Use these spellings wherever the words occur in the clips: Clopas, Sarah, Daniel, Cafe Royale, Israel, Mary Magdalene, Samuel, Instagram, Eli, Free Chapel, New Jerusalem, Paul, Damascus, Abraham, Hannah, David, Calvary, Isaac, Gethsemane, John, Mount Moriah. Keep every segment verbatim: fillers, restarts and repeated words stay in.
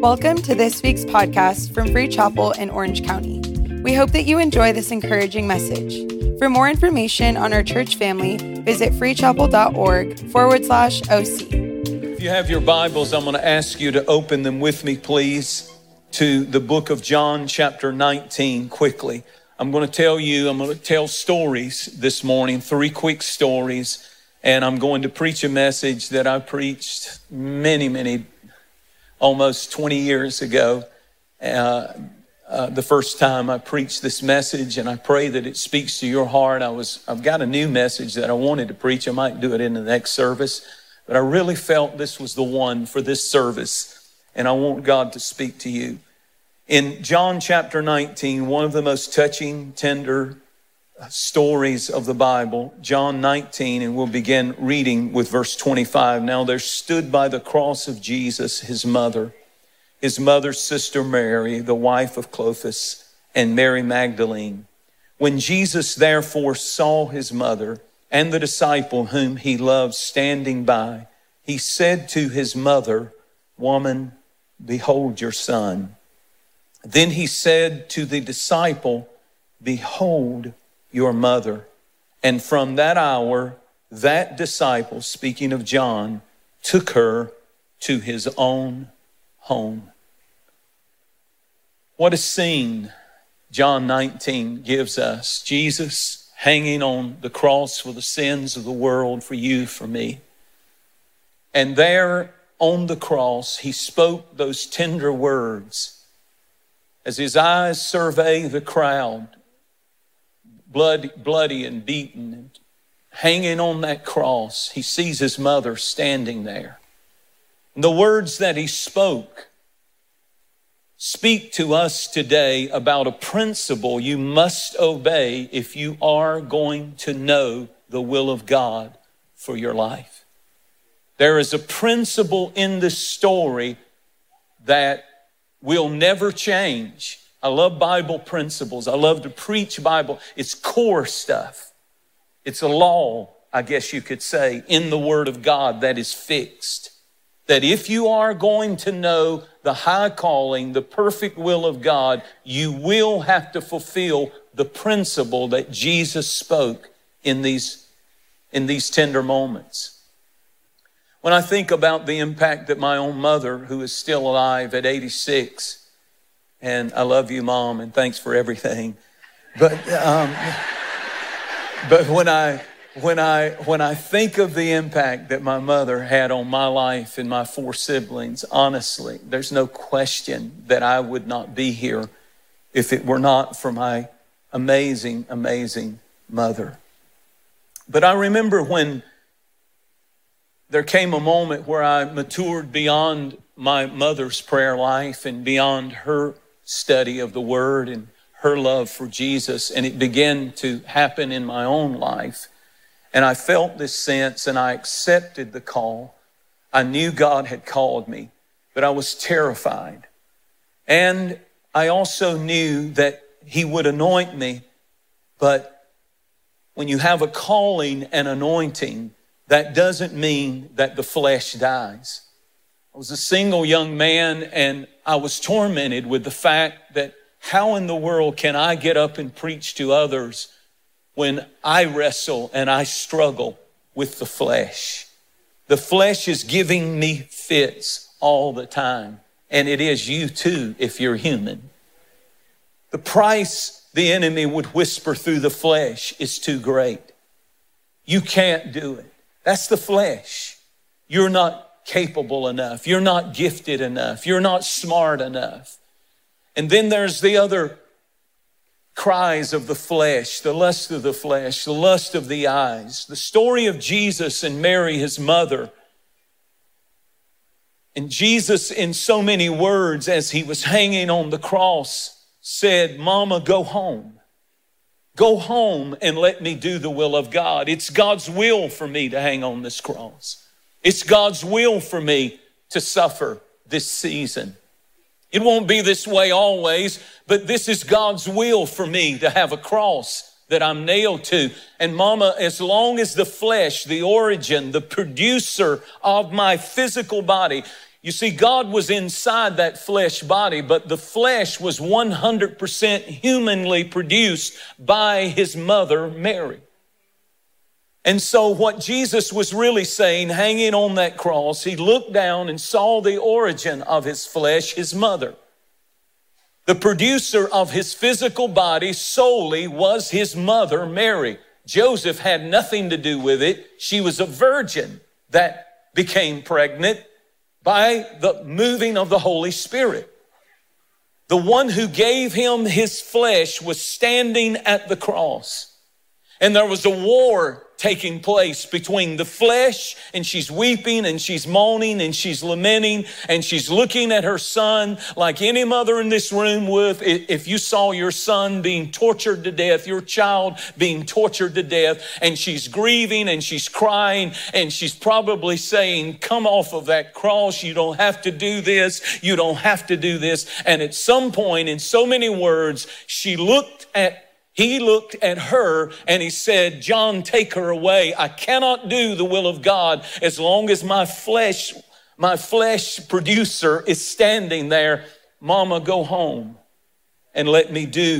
Welcome to this week's podcast from Free Chapel in Orange County. We hope that you enjoy this encouraging message. For more information on our church family, visit freechapel.org forward slash OC. If you have your Bibles, I'm going to ask you to open them with me, please, to the book of John chapter nineteen quickly. I'm going to tell you, I'm going to tell stories this morning, three quick stories, and I'm going to preach a message that I preached many, many almost twenty years ago. Uh, uh, the first time I preached this message, and I pray that it speaks to your heart. I was, I've got a new message that I wanted to preach. I might do it in the next service, but I really felt this was the one for this service, and I want God to speak to you. In John chapter nineteen, one of the most touching, tender stories of the Bible, John nineteen, and we'll begin reading with verse twenty-five. Now there stood by the cross of Jesus, his mother, his mother's sister Mary, the wife of Clopas, and Mary Magdalene. When Jesus therefore saw his mother and the disciple whom he loved standing by, he said to his mother, "Woman, behold your son." Then he said to the disciple, "Behold your mother." And from that hour, that disciple, speaking of John, took her to his own home. What a scene John nineteen gives us. Jesus hanging on the cross for the sins of the world, for you, for me. And there on the cross, he spoke those tender words. As his eyes survey the crowd, Bloody, bloody and beaten, and hanging on that cross, he sees his mother standing there. And the words that he spoke speak to us today about a principle you must obey if you are going to know the will of God for your life. There is a principle in this story that will never change. I love Bible principles. I love to preach Bible. It's core stuff. It's a law, I guess you could say, in the Word of God that is fixed. That if you are going to know the high calling, the perfect will of God, you will have to fulfill the principle that Jesus spoke in these, in these tender moments. When I think about the impact that my own mother, who is still alive at eighty-six, and I love you, Mom, and thanks for everything. But um, but when I when I when I think of the impact that my mother had on my life and my four siblings, honestly, there's no question that I would not be here if it were not for my amazing, amazing mother. But I remember when there came a moment where I matured beyond my mother's prayer life and beyond her study of the Word and her love for Jesus. And it began to happen in my own life. And I felt this sense and I accepted the call. I knew God had called me, but I was terrified. And I also knew that He would anoint me. But when you have a calling and anointing, that doesn't mean that the flesh dies. I was a single young man, and I was tormented with the fact that how in the world can I get up and preach to others when I wrestle and I struggle with the flesh? The flesh is giving me fits all the time, and it is you too if you're human. The price the enemy would whisper through the flesh is too great. You can't do it. That's the flesh. You're not capable enough. You're not gifted enough. You're not smart enough. And then there's the other cries of the flesh, the lust of the flesh, the lust of the eyes. The story of Jesus and Mary, his mother. And Jesus, in so many words, as he was hanging on the cross, said, "Mama, go home. Go home and let me do the will of God. It's God's will for me to hang on this cross. It's God's will for me to suffer this season. It won't be this way always, but this is God's will for me to have a cross that I'm nailed to. And Mama, as long as the flesh, the origin, the producer of my physical body, You see, God was inside that flesh body, but the flesh was one hundred percent humanly produced by his mother, Mary. And so what Jesus was really saying, hanging on that cross, he looked down and saw the origin of his flesh, his mother. The producer of his physical body solely was his mother, Mary. Joseph had nothing to do with it. She was a virgin that became pregnant by the moving of the Holy Spirit. The one who gave him his flesh was standing at the cross. And there was a war taking place between the flesh, and she's weeping and she's moaning and she's lamenting and she's looking at her son like any mother in this room would. If you saw your son being tortured to death, your child being tortured to death, and she's grieving and she's crying and she's probably saying, come off of that cross. You don't have to do this. You don't have to do this. And at some point, in so many words, she looked at He looked at her and he said, John, take her away. I cannot do the will of God as long as my flesh, my flesh producer is standing there. Mama, go home and let me do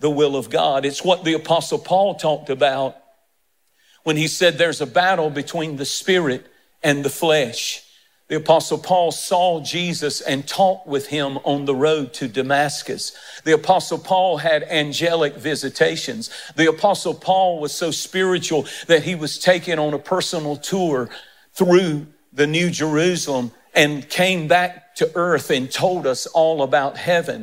the will of God. It's what the Apostle Paul talked about when he said there's a battle between the spirit and the flesh. The Apostle Paul saw Jesus and talked with him on the road to Damascus. The Apostle Paul had angelic visitations. The Apostle Paul was so spiritual that he was taken on a personal tour through the New Jerusalem and came back to earth and told us all about heaven.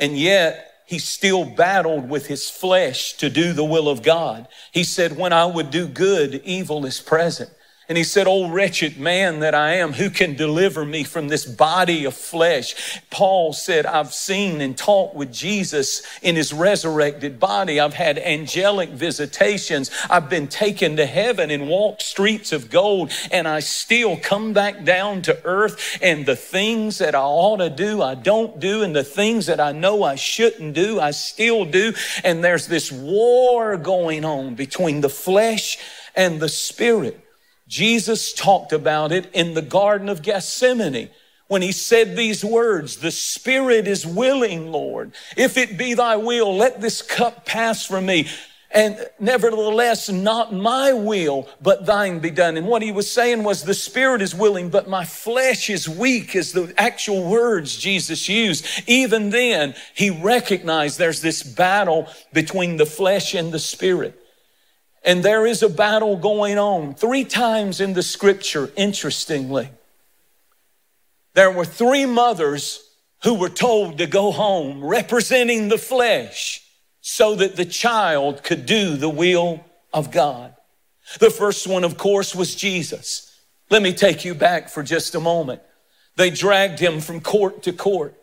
And yet, he still battled with his flesh to do the will of God. He said, when I would do good, evil is present. And he said, oh, wretched man that I am, who can deliver me from this body of flesh? Paul said, I've seen and talked with Jesus in his resurrected body. I've had angelic visitations. I've been taken to heaven and walked streets of gold. And I still come back down to earth. And the things that I ought to do, I don't do. And the things that I know I shouldn't do, I still do. And there's this war going on between the flesh and the spirit. Jesus talked about it in the Garden of Gethsemane when he said these words, the spirit is willing, Lord. If it be thy will, let this cup pass from me. And nevertheless, not my will, but thine be done. And what he was saying was the spirit is willing, but my flesh is weak is the actual words Jesus used. Even then, he recognized there's this battle between the flesh and the spirit. And there is a battle going on. Three times in the scripture, interestingly, there were three mothers who were told to go home, representing the flesh, so that the child could do the will of God. The first one, of course, was Jesus. Let me take you back for just a moment. They dragged him from court to court,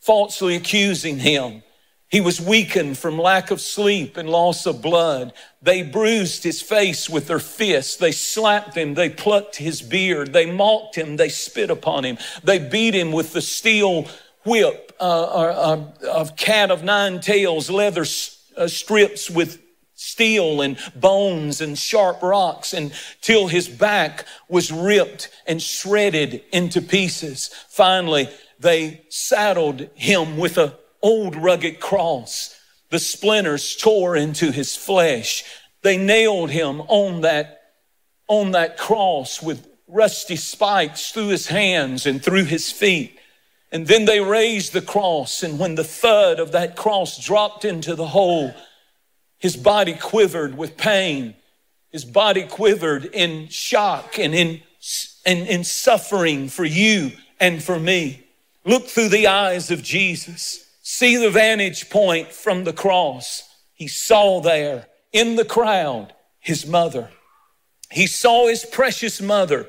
falsely accusing him. He was weakened from lack of sleep and loss of blood. They bruised his face with their fists. They slapped him. They plucked his beard. They mocked him. They spit upon him. They beat him with the steel whip uh, of cat of nine tails, leather strips with steel and bones and sharp rocks until his back was ripped and shredded into pieces. Finally, they saddled him with a old rugged cross. The splinters tore into his flesh. They nailed him on that, on that cross with rusty spikes through his hands and through his feet. And then they raised the cross. And when the thud of that cross dropped into the hole, his body quivered with pain. His body quivered in shock and in, in, in suffering for you and for me. Look through the eyes of Jesus. See the vantage point from the cross. He saw there in the crowd his mother. He saw his precious mother,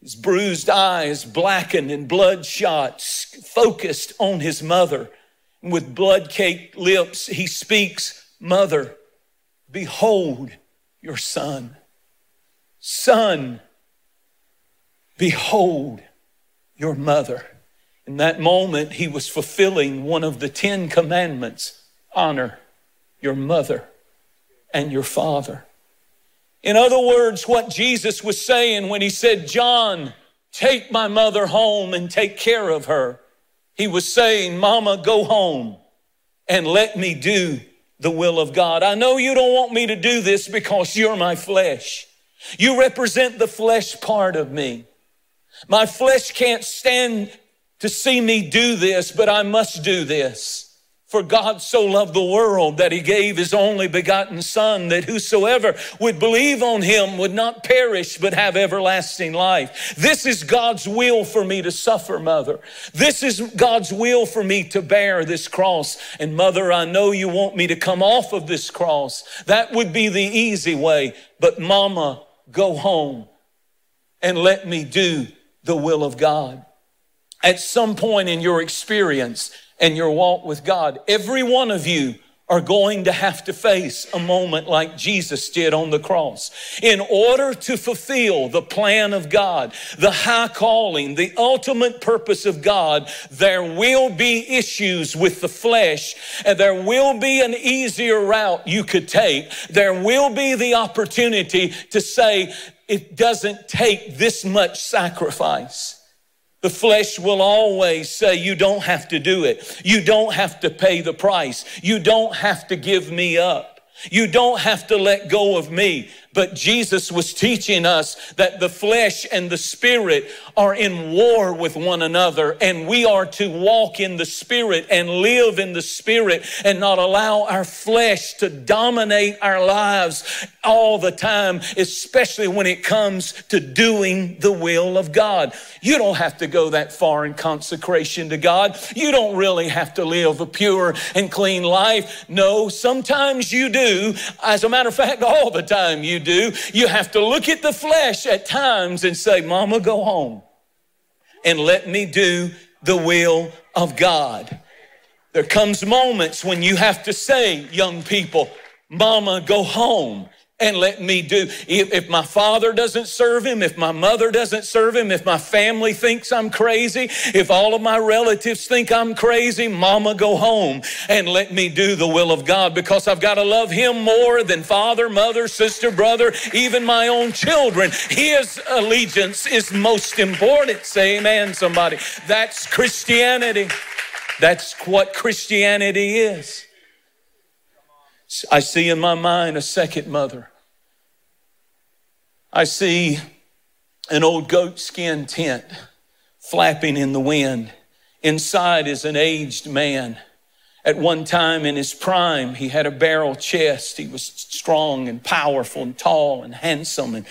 his bruised eyes blackened and bloodshot, focused on his mother. And with blood-caked lips, he speaks, Mother, behold your son. Son, behold your mother. In that moment, he was fulfilling one of the Ten Commandments. Honor your mother and your father. In other words, what Jesus was saying when he said, John, take my mother home and take care of her. He was saying, Mama, go home and let me do the will of God. I know you don't want me to do this because you're my flesh. You represent the flesh part of me. My flesh can't stand to see me do this, but I must do this. For God so loved the world that he gave his only begotten son, that whosoever would believe on him would not perish, but have everlasting life. This is God's will for me to suffer, mother. This is God's will for me to bear this cross. And mother, I know you want me to come off of this cross. That would be the easy way. But Mama, go home and let me do the will of God. At some point in your experience and your walk with God, every one of you are going to have to face a moment like Jesus did on the cross. In order to fulfill the plan of God, the high calling, the ultimate purpose of God, there will be issues with the flesh, and there will be an easier route you could take. There will be the opportunity to say, it doesn't take this much sacrifice. The flesh will always say, you don't have to do it. You don't have to pay the price. You don't have to give me up. You don't have to let go of me. But Jesus was teaching us that the flesh and the spirit are in war with one another, and we are to walk in the spirit and live in the spirit and not allow our flesh to dominate our lives all the time, especially when it comes to doing the will of God. You don't have to go that far in consecration to God. You don't really have to live a pure and clean life. No, sometimes you do. As a matter of fact, all the time you do. You have to look at the flesh at times and say, Mama, go home and let me do the will of God. There comes moments when you have to say, young people, Mama, go home and let me do. If, if my father doesn't serve him, if my mother doesn't serve him, if my family thinks I'm crazy, if all of my relatives think I'm crazy, Mama, go home and let me do the will of God, because I've got to love him more than father, mother, sister, brother, even my own children. His allegiance is most important. Say amen, somebody. That's Christianity. That's what Christianity is. I see in my mind a second mother. I see an old goatskin tent flapping in the wind. Inside is an aged man. At one time in his prime, he had a barrel chest. He was strong and powerful and tall and handsome and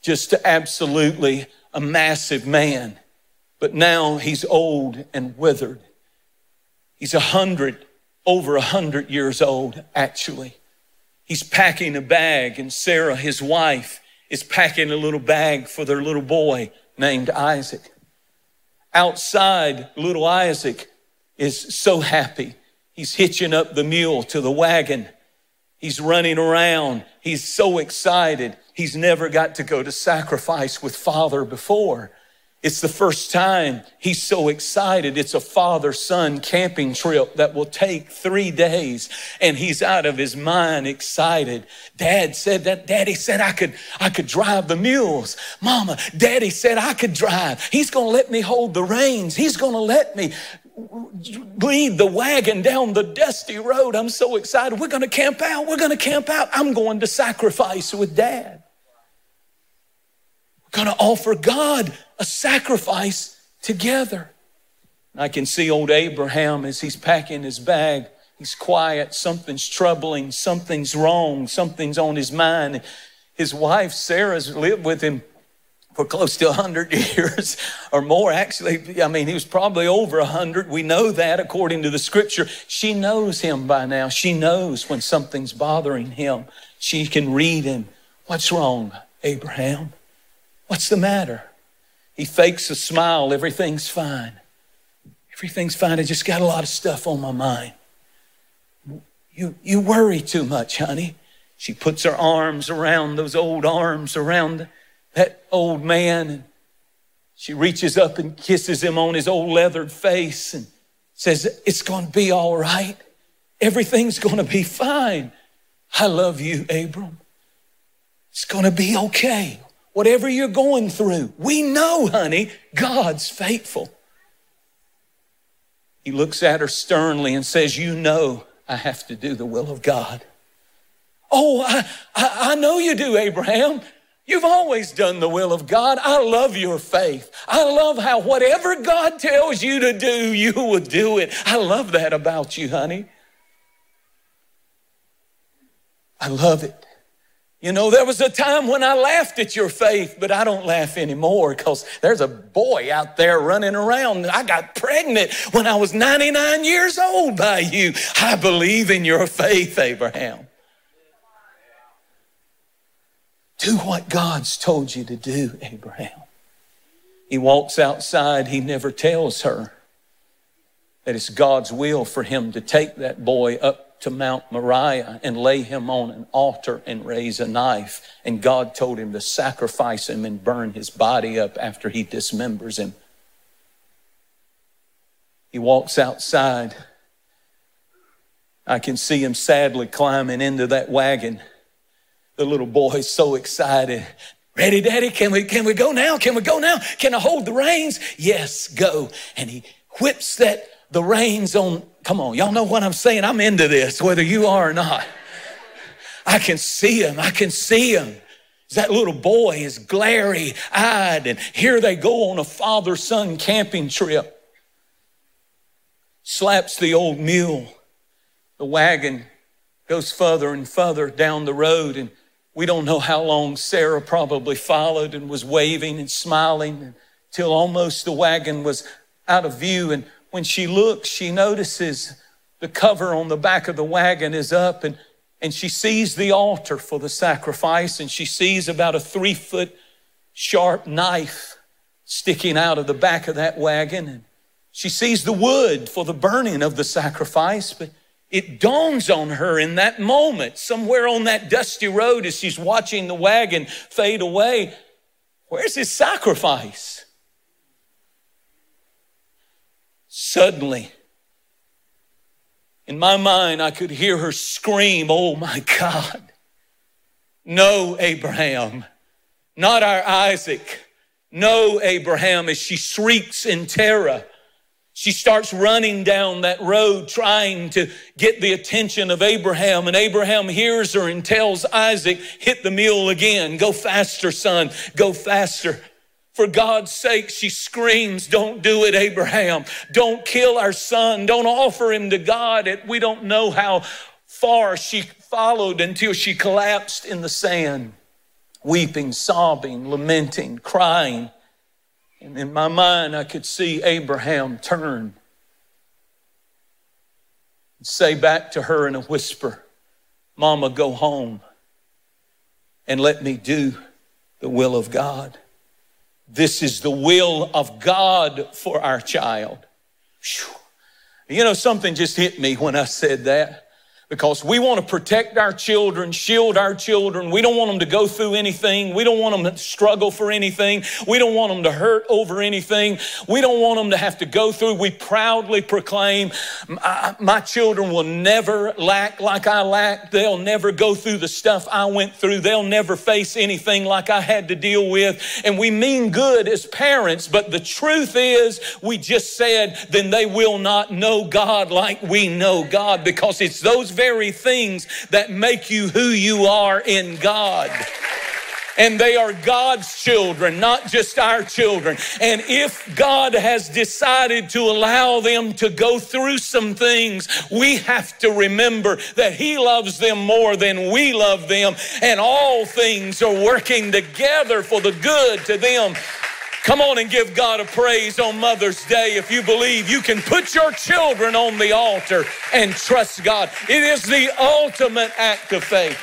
just absolutely a massive man. But now he's old and withered. He's a hundred Over a hundred years old, actually. He's packing a bag, and Sarah, his wife, is packing a little bag for their little boy named Isaac. Outside, little Isaac is so happy. He's hitching up the mule to the wagon. He's running around. He's so excited. He's never got to go to sacrifice with father before. It's the first time he's so excited. It's a father-son camping trip that will take three days, and he's out of his mind excited. Dad said that. Daddy said I could, I could drive the mules. Mama, Daddy said I could drive. He's going to let me hold the reins. He's going to let me lead the wagon down the dusty road. I'm so excited. We're going to camp out. We're going to camp out. I'm going to sacrifice with Dad. We're going to offer God a sacrifice together. I can see old Abraham as he's packing his bag. He's quiet. Something's troubling. Something's wrong. Something's on his mind. His wife, Sarah's lived with him for close to one hundred years or more. Actually, I mean, he was probably over one hundred. We know that according to the scripture. She knows him by now. She knows when something's bothering him. She can read him. What's wrong, Abraham? What's the matter? He fakes a smile. Everything's fine. Everything's fine. I just got a lot of stuff on my mind. You, you worry too much, honey. She puts her arms around those old arms around that old man. And she reaches up and kisses him on his old leathered face and says, it's going to be all right. Everything's going to be fine. I love you, Abram. It's going to be okay. Whatever you're going through, we know, honey, God's faithful. He looks at her sternly and says, you know I have to do the will of God. Oh, I, I, I know you do, Abraham. You've always done the will of God. I love your faith. I love how whatever God tells you to do, you will do it. I love that about you, honey. I love it. You know, there was a time when I laughed at your faith, but I don't laugh anymore because there's a boy out there running around. I got pregnant when I was ninety-nine years old by you. I believe in your faith, Abraham. Do what God's told you to do, Abraham. He walks outside. He never tells her that it's God's will for him to take that boy up to Mount Moriah and lay him on an altar and raise a knife. And God told him to sacrifice him and burn his body up after he dismembers him. He walks outside. I can see him sadly climbing into that wagon. The little boy's so excited. Ready, Daddy? Can we, can we go now? Can we go now? Can I hold the reins? Yes, go. And he whips that the reins on. Come on, y'all know what I'm saying. I'm into this, whether you are or not. I can see him. I can see him. That little boy is glary-eyed, and here they go on a father-son camping trip. Slaps the old mule. The wagon goes further and further down the road, and we don't know how long. Sarah probably followed and was waving and smiling until almost the wagon was out of view, and when she looks, she notices the cover on the back of the wagon is up, and, and she sees the altar for the sacrifice, and she sees about a three-foot sharp knife sticking out of the back of that wagon. And she sees the wood for the burning of the sacrifice, but it dawns on her in that moment, somewhere on that dusty road as she's watching the wagon fade away, where's his sacrifice? Suddenly, in my mind, I could hear her scream, oh my God, no, Abraham, not our Isaac. No, Abraham, as she shrieks in terror. She starts running down that road trying to get the attention of Abraham. And Abraham hears her and tells Isaac, hit the mule again. Go faster, son, go faster. For God's sake, she screams, don't do it, Abraham. Don't kill our son. Don't offer him to God. We don't know how far she followed until she collapsed in the sand, weeping, sobbing, lamenting, crying. And in my mind, I could see Abraham turn and say back to her in a whisper, Mama, go home and let me do the will of God. This is the will of God for our child. Whew. You know, something just hit me when I said that, because we want to protect our children, shield our children. We don't want them to go through anything. We don't want them to struggle for anything. We don't want them to hurt over anything. We don't want them to have to go through. We proudly proclaim, my children will never lack like I lacked. They'll never go through the stuff I went through. They'll never face anything like I had to deal with. And we mean good as parents, but the truth is, we just said, then they will not know God like we know God, because it's those very things that make you who you are in God. And they are God's children, not just our children. And if God has decided to allow them to go through some things, we have to remember that He loves them more than we love them, and all things are working together for the good to them. Come on and give God a praise on Mother's Day if you believe you can put your children on the altar and trust God. It is the ultimate act of faith.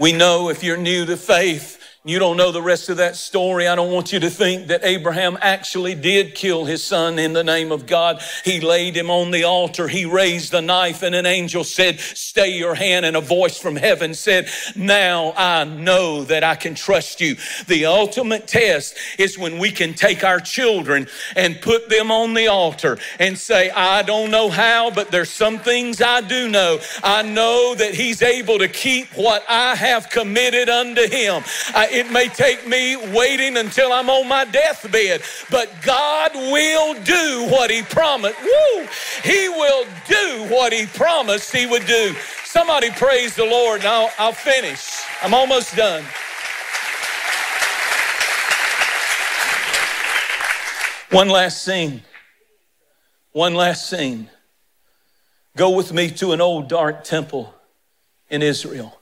We know if you're new to faith, You don't know the rest of that story. I don't want you to think that Abraham actually did kill his son in the name of God. He laid him on the altar. He raised the knife and an angel said, stay your hand. And a voice from heaven said, now I know that I can trust you. The ultimate test is when we can take our children and put them on the altar and say, I don't know how, but there's some things I do know. I know that he's able to keep what I have committed unto him. I, It may take me waiting until I'm on my deathbed, but God will do what he promised. Woo! He will do what he promised he would do. Somebody praise the Lord, and I'll, I'll finish. I'm almost done. One last scene. One last scene. Go with me to an old dark temple in Israel.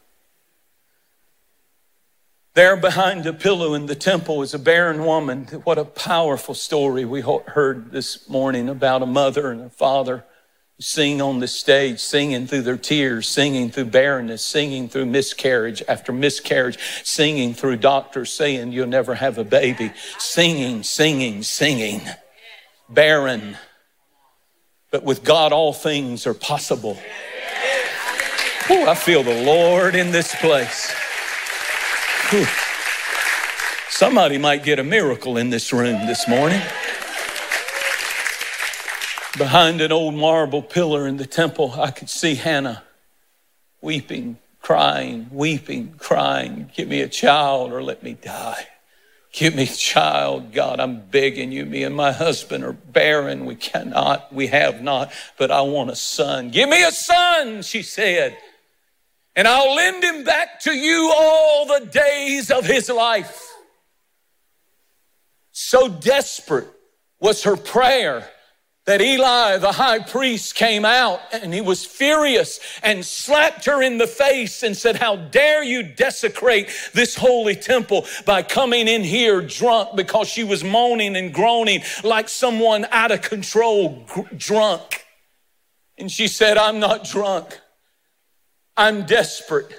There behind a pillow in the temple is a barren woman. What a powerful story we heard this morning about a mother and a father singing on the stage, singing through their tears, singing through barrenness, singing through miscarriage after miscarriage, singing through doctors saying you'll never have a baby, singing, singing, singing, barren. But with God, all things are possible. Oh, I feel the Lord in this place. Somebody might get a miracle in this room this morning. Behind an old marble pillar in the temple, I could see Hannah weeping, crying, weeping, crying. Give me a child or let me die. Give me a child, God, I'm begging you. Me and my husband are barren. We cannot, we have not, but I want a son. Give me a son, she said. And I'll lend him back to you all the days of his life. So desperate was her prayer that Eli, the high priest, came out and he was furious and slapped her in the face and said, how dare you desecrate this holy temple by coming in here drunk, because she was moaning and groaning like someone out of control, drunk. And she said, I'm not drunk. I'm desperate.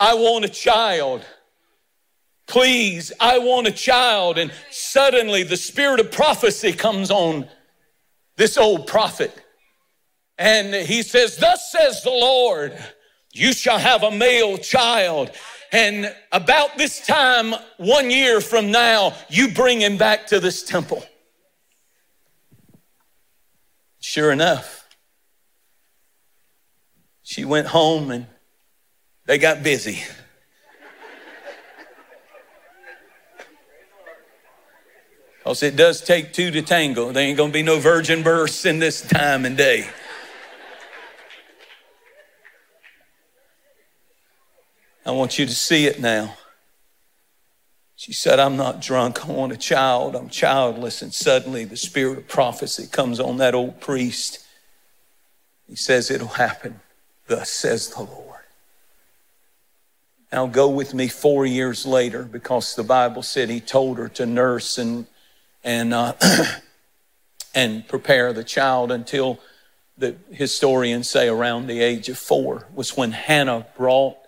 I want a child. Please, I want a child. And suddenly the spirit of prophecy comes on this old prophet. And he says, thus says the Lord, you shall have a male child. And about this time, one year from now, you bring him back to this temple. Sure enough, she went home and they got busy. Because it does take two to tango. There ain't going to be no virgin births in this time and day. I want you to see it now. She said, I'm not drunk. I want a child. I'm childless. And suddenly the spirit of prophecy comes on that old priest. He says, it'll happen. Thus says the Lord. Now go with me four years later, because the Bible said he told her to nurse and and uh, and prepare the child until the historians say around the age of four was when Hannah brought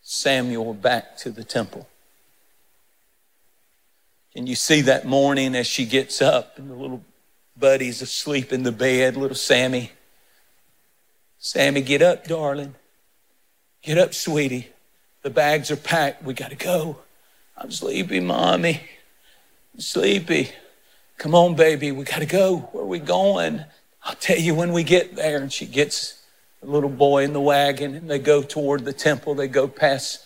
Samuel back to the temple. And you see that morning as she gets up and the little buddy's asleep in the bed, little Sammy. Sammy, get up, darling. Get up, sweetie. The bags are packed. We got to go. I'm sleepy, Mommy. I'm sleepy. Come on, baby. We got to go. Where are we going? I'll tell you when we get there. And she gets the little boy in the wagon, and they go toward the temple. They go past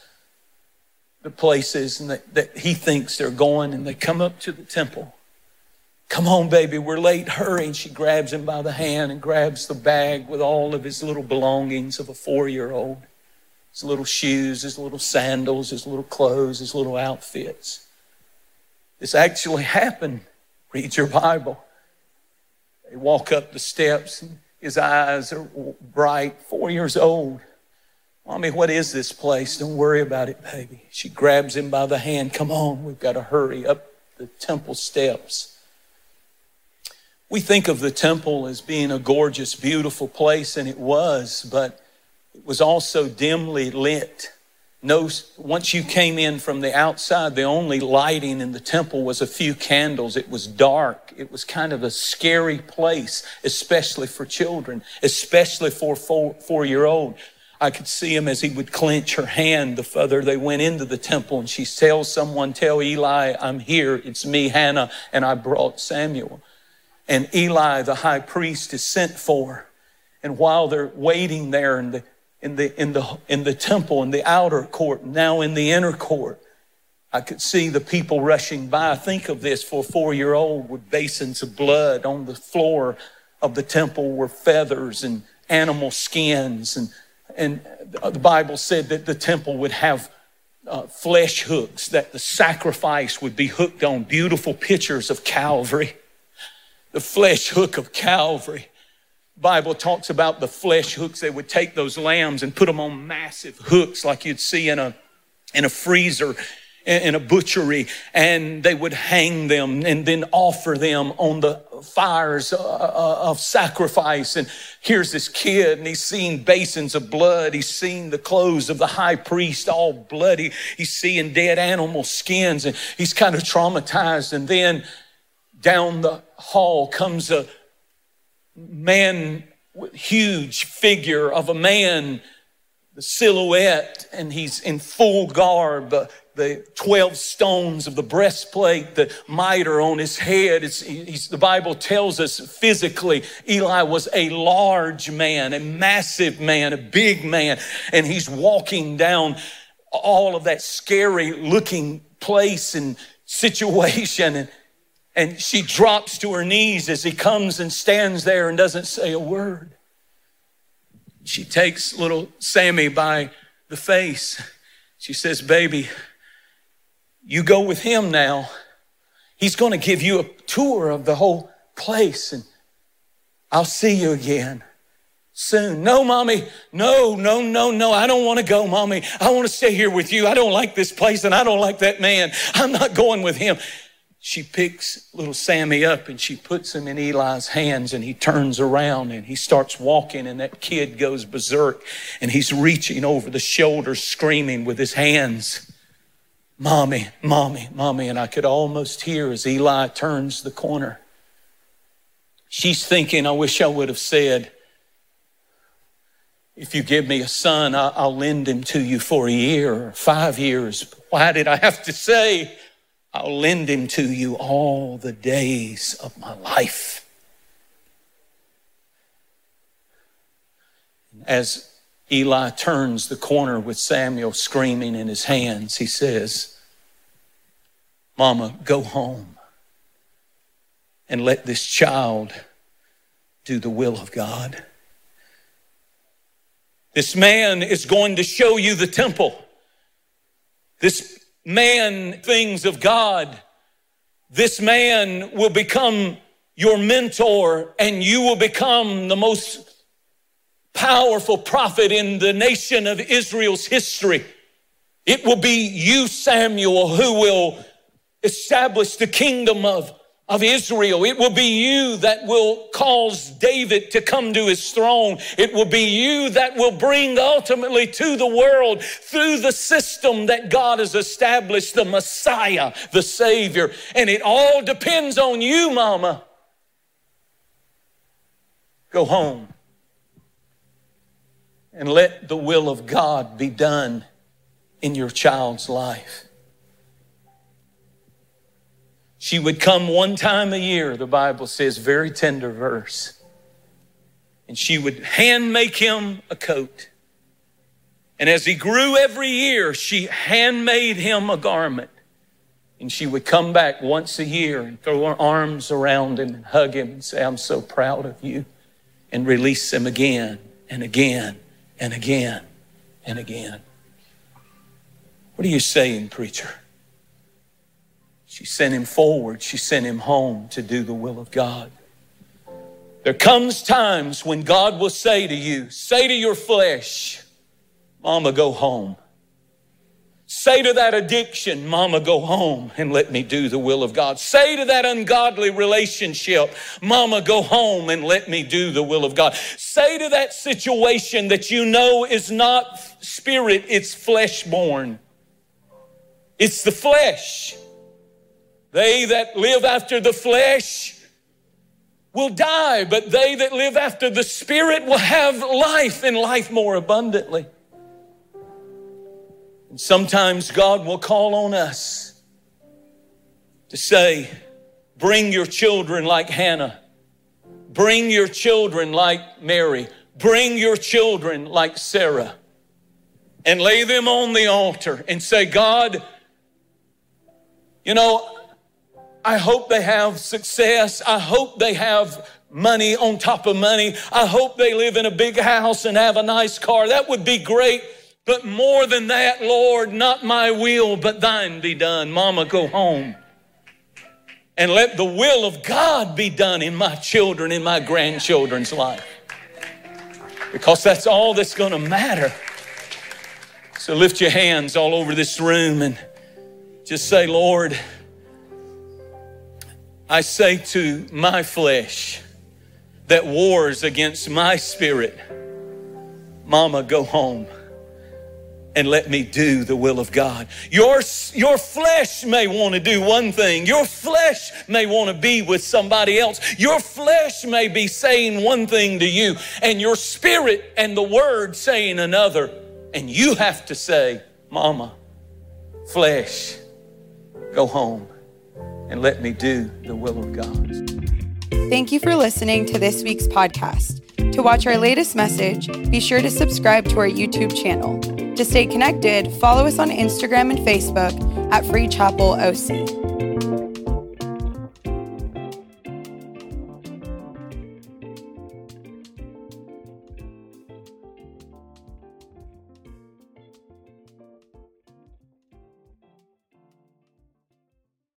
the places and that, that he thinks they're going, and they come up to the temple. Come on, baby, we're late, hurry. And she grabs him by the hand and grabs the bag with all of his little belongings of a four-year-old. His little shoes, his little sandals, his little clothes, his little outfits. This actually happened. Read your Bible. They walk up the steps and his eyes are bright, four years old. Mommy, what is this place? Don't worry about it, baby. She grabs him by the hand. Come on, we've got to hurry up the temple steps. We think of the temple as being a gorgeous, beautiful place, and it was, but it was also dimly lit. knows once you came in from the outside, the only lighting in the temple was a few candles. It was dark. It was kind of a scary place, especially for children, especially for four, four-year-old. I could see him as he would clench her hand the further they went into the temple. And she tells someone, tell Eli, I'm here. It's me, Hannah, and I brought Samuel. And Eli, the high priest, is sent for. And while they're waiting there in the In the, in the, in the temple, in the outer court, now in the inner court, I could see the people rushing by. Think of this, for a four-year-old with basins of blood on the floor of the temple were feathers and animal skins. And, and the Bible said that the temple would have uh, flesh hooks, that the sacrifice would be hooked on beautiful pictures of Calvary. The flesh hook of Calvary. Bible talks about the flesh hooks. They would take those lambs and put them on massive hooks like you'd see in a in a freezer, in a butchery, and they would hang them and then offer them on the fires of sacrifice. And here's this kid, and he's seen basins of blood. He's seen the clothes of the high priest all bloody. He's seeing dead animal skins, and he's kind of traumatized. And then down the hall comes a man, huge figure of a man, the silhouette, and he's in full garb, uh, the twelve stones of the breastplate, the mitre on his head. It's, he's, the Bible tells us physically, Eli was a large man, a massive man, a big man, and he's walking down all of that scary looking place and situation. And And she drops to her knees as he comes and stands there and doesn't say a word. She takes little Sammy by the face. She says, baby, you go with him now. He's going to give you a tour of the whole place, and I'll see you again soon. No, mommy, no, no, no, no. I don't want to go, mommy. I want to stay here with you. I don't like this place, and I don't like that man. I'm not going with him. She picks little Sammy up and she puts him in Eli's hands, and he turns around and he starts walking, and that kid goes berserk, and he's reaching over the shoulder screaming with his hands, mommy, mommy, mommy. And I could almost hear as Eli turns the corner. She's thinking, I wish I would have said, if you give me a son, I'll lend him to you for a year or five years. Why did I have to say, I'll lend him to you all the days of my life? As Eli turns the corner with Samuel screaming in his hands, he says, Mama, go home and let this child do the will of God. This man is going to show you the temple. This man, things of God. This man will become your mentor, and you will become the most powerful prophet in the nation of Israel's history. It will be you, Samuel, who will establish the kingdom of, of Israel. It will be you that will cause David to come to his throne. It will be you that will bring ultimately to the world, through the system that God has established, the Messiah, the Savior. And it all depends on you, Mama. Go home and let the will of God be done in your child's life. She would come one time a year, the Bible says, very tender verse. And she would hand make him a coat. And as he grew every year, she hand made him a garment. And she would come back once a year and throw her arms around him and hug him and say, I'm so proud of you. And release him again and again and again and again. What are you saying, preacher? She sent him forward. She sent him home to do the will of God. There comes times when God will say to you, say to your flesh, Mama, go home. Say to that addiction, Mama, go home and let me do the will of God. Say to that ungodly relationship, Mama, go home and let me do the will of God. Say to that situation that you know is not spirit, it's flesh-born. It's the flesh. They that live after the flesh will die, but they that live after the Spirit will have life, and life more abundantly. And sometimes God will call on us to say, bring your children like Hannah. Bring your children like Mary. Bring your children like Sarah. And lay them on the altar and say, God, you know, I hope they have success. I hope they have money on top of money. I hope they live in a big house and have a nice car. That would be great. But more than that, Lord, not my will, but thine be done. Mama, go home. And let the will of God be done in my children, in my grandchildren's life. Because that's all that's going to matter. So lift your hands all over this room and just say, Lord, I say to my flesh that wars against my spirit, Mama, go home and let me do the will of God. Your, your flesh may want to do one thing. Your flesh may want to be with somebody else. Your flesh may be saying one thing to you, and your spirit and the word saying another. And you have to say, Mama, flesh, go home and let me do the will of God. Thank you for listening to this week's podcast. To watch our latest message, be sure to subscribe to our YouTube channel. To stay connected, follow us on Instagram and Facebook at Free Chapel O C.